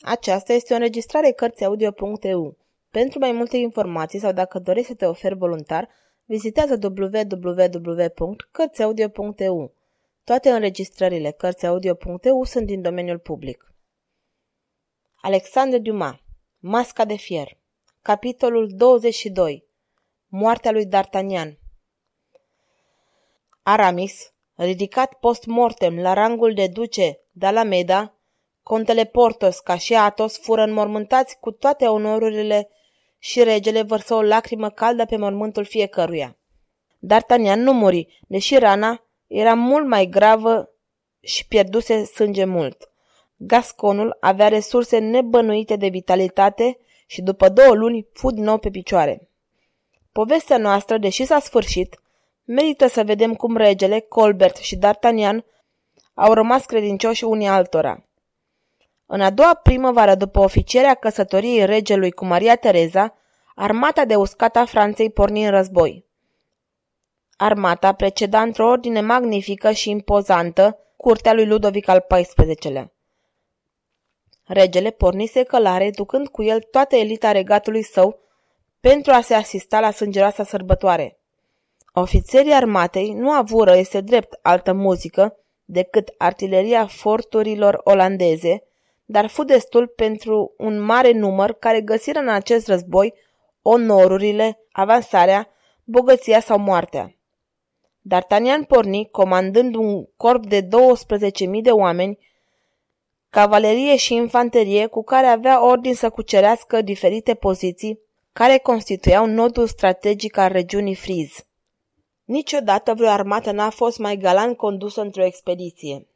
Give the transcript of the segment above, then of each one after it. Aceasta este o înregistrare Cărțiaudio.eu. Pentru mai multe informații sau dacă dorești să te oferi voluntar, vizitează www.cărțiaudio.eu. Toate înregistrările Cărțiaudio.eu sunt din domeniul public. Alexandre Dumas, Masca de fier. Capitolul 22. Moartea lui D'Artagnan. Aramis, ridicat post-mortem la rangul de duce D'Alameda, contele Portos, ca și Athos, fură înmormântați cu toate onorurile și regele vărsă o lacrimă caldă pe mormântul fiecăruia. D'Artagnan nu muri, deși rana era mult mai gravă și pierduse sânge mult. Gasconul avea resurse nebănuite de vitalitate și după 2 luni fu din nou pe picioare. Povestea noastră, deși s-a sfârșit, merită să vedem cum regele, Colbert și D'Artagnan au rămas credincioși unii altora. În a doua primăvară, după oficierea căsătoriei regelui cu Maria Tereza, armata de uscat a Franței porni în război. Armata preceda într-o ordine magnifică și impozantă curtea lui Ludovic al XIV-lea. Regele pornise călare, ducând cu el toată elita regatului său pentru a se asista la sângeroasa sărbătoare. Ofițerii armatei nu avură, este drept, altă muzică decât artileria forturilor olandeze, dar fu destul pentru un mare număr care găsiră în acest război onorurile, avansarea, bogăția sau moartea. D'Artagnan porni, comandând un corp de 12.000 de oameni, cavalerie și infanterie, cu care avea ordin să cucerească diferite poziții care constituiau nodul strategic al regiunii Friz. Niciodată vreo armată n-a fost mai galant condusă într-o expediție.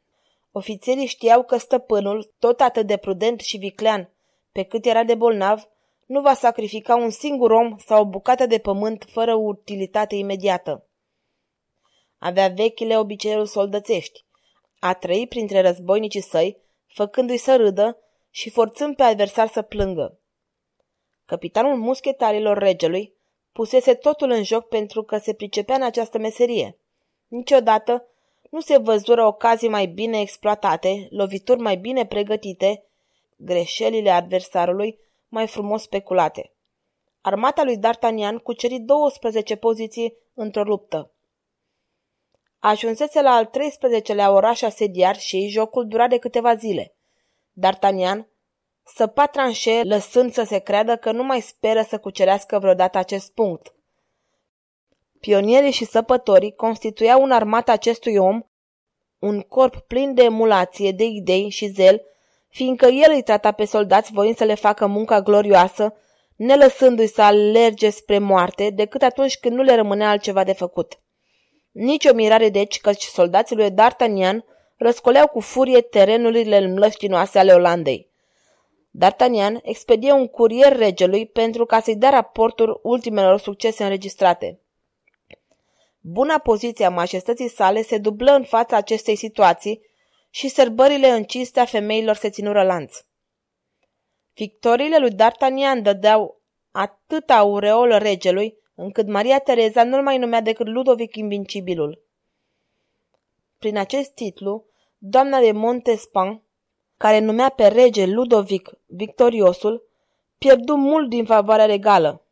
Ofițerii știau că stăpânul, tot atât de prudent și viclean pe cât era de bolnav, nu va sacrifica un singur om sau o bucată de pământ fără utilitate imediată. Avea vechile obiceiuri soldățești, a trăi printre războinicii săi, făcându-i să râdă și forțând pe adversar să plângă. Capitanul muschetarilor regelui pusese totul în joc pentru că se pricepea în această meserie. Niciodată nu se văzură ocazii mai bine exploatate, lovituri mai bine pregătite, greșelile adversarului mai frumos speculate. Armata lui D'Artagnan cuceri 12 poziții într-o luptă. Ajunsese la al 13-lea oraș asediar și jocul dura de câteva zile. D'Artagnan săpa tranșee, lăsând să se creadă că nu mai speră să cucerească vreodată acest punct. Pionierii și săpătorii constituiau în armata acestui om un corp plin de emulație, de idei și zel, fiindcă el îi trata pe soldați voind să le facă munca glorioasă, ne lăsându-i să alerge spre moarte decât atunci când nu le rămânea altceva de făcut. Nici o mirare deci căci soldații lui D'Artagnan răscoleau cu furie terenurile mlăștinoase ale Olandei. D'Artagnan expedie un curier regelui pentru ca să-i dea raportul ultimelor succese înregistrate. Buna poziție a majestății sale se dublă în fața acestei situații și sărbările în cinstea femeilor se ținură lanț. Victoriile lui D'Artagnan dădeau atâta aureolă regelui, încât Maria Tereza nu-l mai numea decât Ludovic Invincibilul. Prin acest titlu, doamna de Montespan, care numea pe rege Ludovic Victoriosul, pierdu mult din favoarea regală.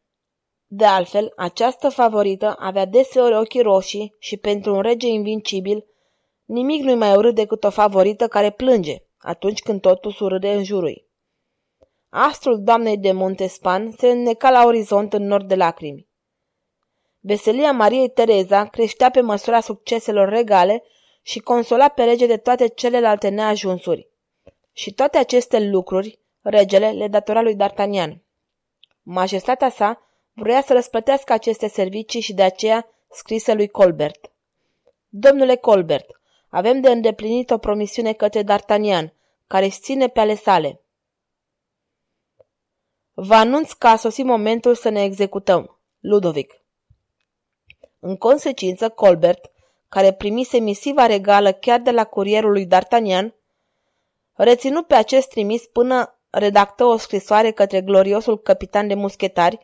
De altfel, această favorită avea deseori ochii roșii și pentru un rege invincibil, nimic nu-i mai urât decât o favorită care plânge, atunci când totul surâde în jurul. Astrul doamnei de Montespan se înneca la orizont în nor de lacrimi. Veselia Mariei Tereza creștea pe măsura succeselor regale și consola pe rege de toate celelalte neajunsuri. Și toate aceste lucruri, regele le datora lui D'Artagnan. Majestatea sa vroia să răsplătească aceste servicii și de aceea scrise lui Colbert: Domnule Colbert, avem de îndeplinit o promisiune către D'Artagnan, care ține pe ale sale. Vă anunț că a sosit momentul să ne executăm, Ludovic. În consecință, Colbert, care primise misiva regală chiar de la curierul lui D'Artagnan, reținu pe acest trimis până redactă o scrisoare către gloriosul capitan de muschetari,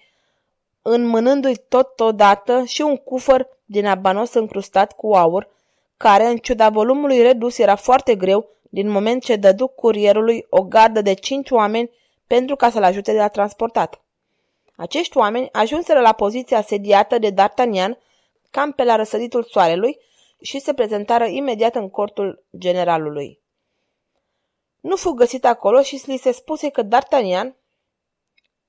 înmânându-i totodată și un cufăr din abanos încrustat cu aur, care, în ciuda volumului redus, era foarte greu din moment ce dădu curierului o gardă de 5 oameni pentru ca să-l ajute de la transportat. Acești oameni ajunseră la poziția sediată de D'Artagnan, cam pe la răsăritul soarelui, și se prezentară imediat în cortul generalului. Nu fu găsit acolo și li se spuse că D'Artagnan,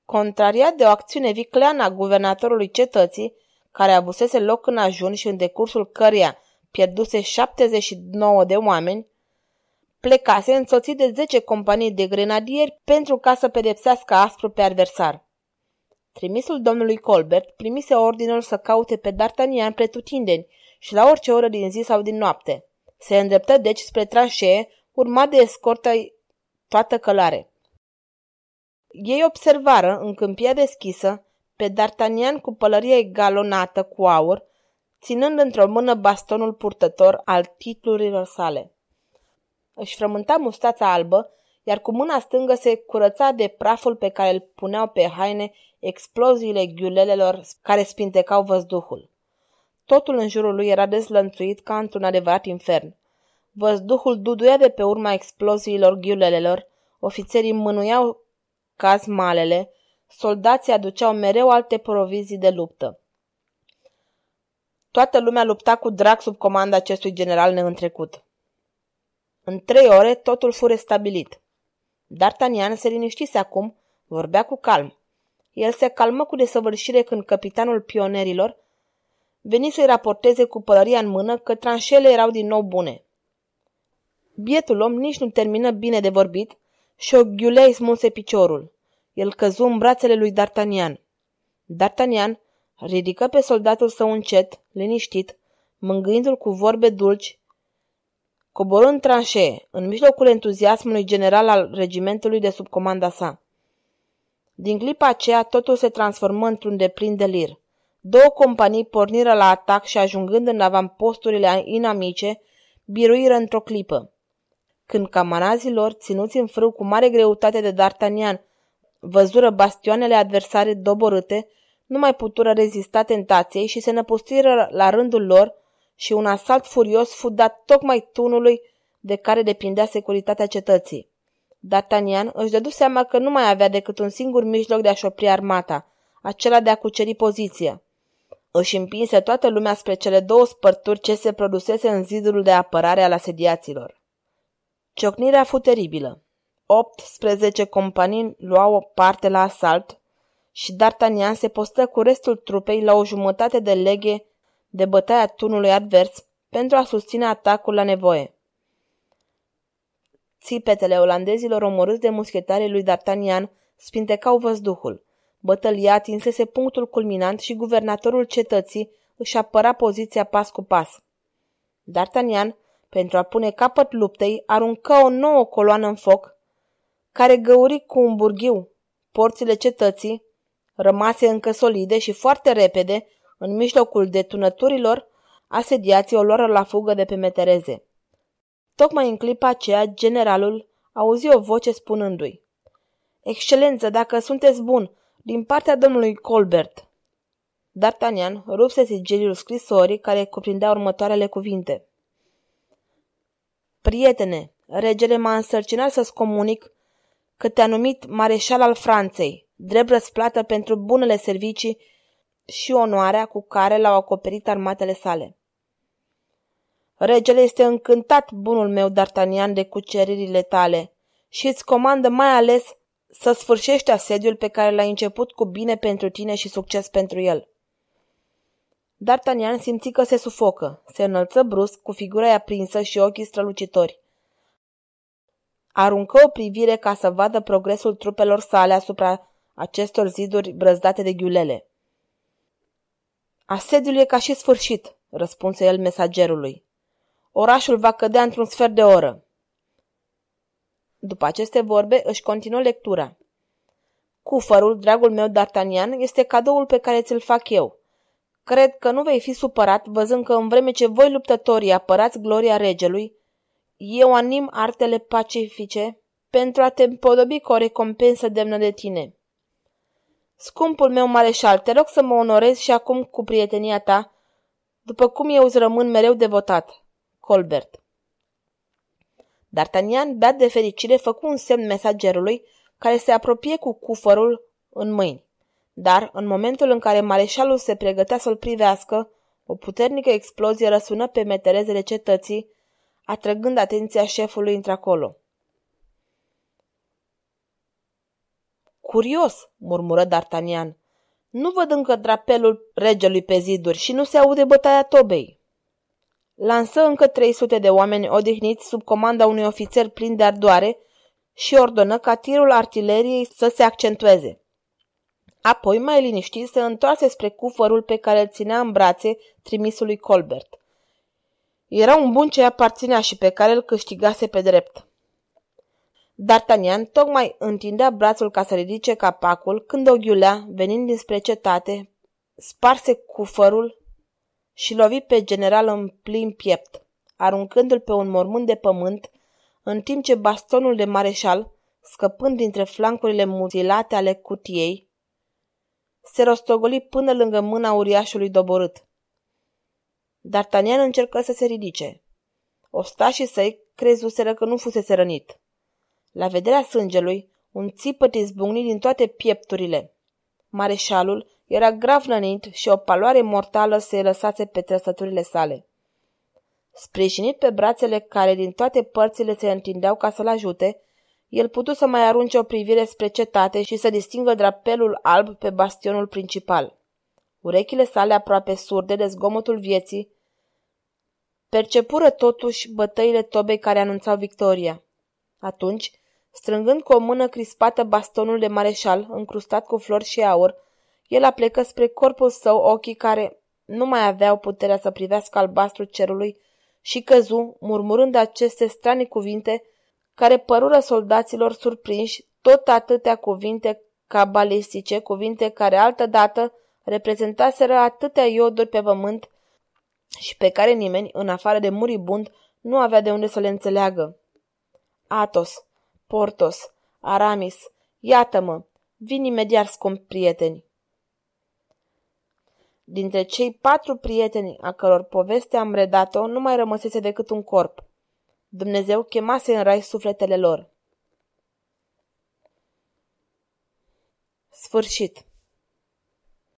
contrariat de o acțiune vicleană a guvernatorului cetății, care avusese loc în ajun și în decursul căreia pierduse 79 de oameni, plecase însoțit de 10 companii de grenadieri pentru ca să pedepsească aspru pe adversar. Trimisul domnului Colbert primise ordinul să caute pe D'Artagnan pretutindeni și la orice oră din zi sau din noapte. Se îndreptă deci spre tranșee, urmat de escortă toată călare. Ei observară în câmpia deschisă pe D'Artagnan cu pălăria galonată cu aur, ținând într-o mână bastonul purtător al titlurilor sale. Își frământa mustața albă, iar cu mâna stângă se curăța de praful pe care îl puneau pe haine exploziile ghiulelelor care spintecau văzduhul. Totul în jurul lui era dezlănțuit ca într-un adevărat infern. Văzduhul duduia de pe urma exploziilor ghiulelelor, ofițerii mânuiau cazmalele, soldații aduceau mereu alte provizii de luptă. Toată lumea lupta cu drag sub comanda acestui general neîntrecut. În 3 ore totul fu restabilit. D'Artagnan se liniștise acum, vorbea cu calm. El se calmă cu desăvârșire când căpitanul pionerilor veni să-i raporteze cu pălăria în mână că tranșele erau din nou bune. Bietul om nici nu termină bine de vorbit și o ghiulea îi smulse piciorul. El căzu în brațele lui D'Artagnan. D'Artagnan ridică pe soldatul său încet, liniștit, mângâindu-l cu vorbe dulci, coborând tranșee, în mijlocul entuziasmului general al regimentului de sub comanda sa. Din clipa aceea, totul se transformă într-un deplin delir. 2 companii porniră la atac și, ajungând în avamposturile inamice, biruiră într-o clipă. Când camarazii lor, ținuți în frâu cu mare greutate de D'Artagnan, văzură bastioanele adversare doborâte, nu mai putură rezista tentației și se năpustiră la rândul lor, și un asalt furios fu dat tocmai tunului de care depindea securitatea cetății. D'Artagnan își dădu seama că nu mai avea decât un singur mijloc de a-și opri armata, acela de a cuceri poziția. Își împinse toată lumea spre cele 2 spărturi ce se produsese în zidul de apărare al asediaților. Ciocnirea fu teribilă. 18 companii luau parte la asalt și D'Artagnan se postă cu restul trupei la o jumătate de leghe de bătaia tunului advers pentru a susține atacul la nevoie. Țipetele olandezilor omorâți de muschetarii lui D'Artagnan spintecau văzduhul. Bătălia atinsese punctul culminant și guvernatorul cetății își apăra poziția pas cu pas. D'Artagnan, pentru a pune capăt luptei, aruncă o nouă coloană în foc, care găuri cu un burghiu. Porțile cetății rămase încă solide și foarte repede, în mijlocul detunăturilor, asediații o luară la fugă de pe metereze. Tocmai în clipa aceea, generalul auzi o voce spunându-i: "Excelență, dacă sunteți bun, din partea domnului Colbert." D'Artagnan rupse sigiliul scrisorii care cuprindea următoarele cuvinte: "Prietene, regele m-a însărcinat să-ți comunic că te-a numit mareșal al Franței, drept răsplată pentru bunele servicii și onoarea cu care l-au acoperit armatele sale. Regele este încântat, bunul meu D'Artagnan, de cuceririle tale și îți comandă mai ales să sfârșești asediul pe care l-ai început cu bine pentru tine și succes pentru el." D'Artagnan simți că se sufocă, se înălță brusc, cu figura aprinsă și ochii strălucitori. Aruncă o privire ca să vadă progresul trupelor sale asupra acestor ziduri brăzdate de ghiulele. "Asediul e ca și sfârșit," răspunse el mesagerului. "Orașul va cădea într-un sfert de oră." După aceste vorbe își continuă lectura. "Cufărul, dragul meu D'Artagnan, este cadoul pe care ți-l fac eu. Cred că nu vei fi supărat văzând că în vreme ce voi luptătorii apărați gloria regelui, eu anim artele pacifice pentru a te împodobi cu o recompensă demnă de tine. Scumpul meu mareșal, te rog să mă onorezi și acum cu prietenia ta, după cum eu îți rămân mereu devotat. Colbert." D'Artagnan, beat de fericire, făcu un semn mesagerului care se apropie cu cufărul în mâini. Dar, în momentul în care mareșalul se pregătea să-l privească, o puternică explozie răsună pe meterezele cetății, atrăgând atenția șefului într-acolo. Curios, murmură D'Artagnan, nu văd încă drapelul regelui pe ziduri și nu se aude bătaia tobei. Lansă încă 300 de oameni odihniți sub comanda unui ofițer plin de ardoare și ordonă ca tirul artileriei să se accentueze. Apoi, mai liniștit, se întoarse spre cufărul pe care îl ținea în brațe trimisului Colbert. Era un bun ce îi aparținea și pe care îl câștigase pe drept. D'Artagnan tocmai întindea brațul ca să ridice capacul, când o ghiulea, venind dinspre cetate, sparse cufărul și lovi pe general în plin piept, aruncându-l pe un mormânt de pământ, în timp ce bastonul de mareșal, scăpând dintre flancurile mutilate ale cutiei, se rostogoli până lângă mâna uriașului doborât. D'Artagnan încercă să se ridice. Ostașii săi crezuseră că nu fusese rănit. La vederea sângelui, un țipăt izbucni din toate piepturile. Mareșalul era grav rănit și o paloare mortală se lăsase pe trăsăturile sale. Sprijinit pe brațele care din toate părțile se întindeau ca să-l ajute, el putu să mai arunce o privire spre cetate și să distingă drapelul alb pe bastionul principal. Urechile sale aproape surde de zgomotul vieții percepură totuși bătăile tobei care anunțau victoria. Atunci, strângând cu o mână crispată bastonul de mareșal, încrustat cu flori și aur, el aplecă spre corpul său ochii care nu mai aveau puterea să privească albastrul cerului și căzu, murmurând aceste stranii cuvinte, care părură soldaților surprinși, tot atâtea cuvinte cabalistice, cuvinte care altădată reprezentaseră atâtea ioduri pe pământ și pe care nimeni, în afară de muribund, nu avea de unde să le înțeleagă. Athos, Portos, Aramis, iată-mă, vin imediat, scump prieteni. Dintre cei 4 prieteni a căror poveste am redat-o, nu mai rămăsese decât un corp. Dumnezeu chemase în rai sufletele lor. Sfârșit.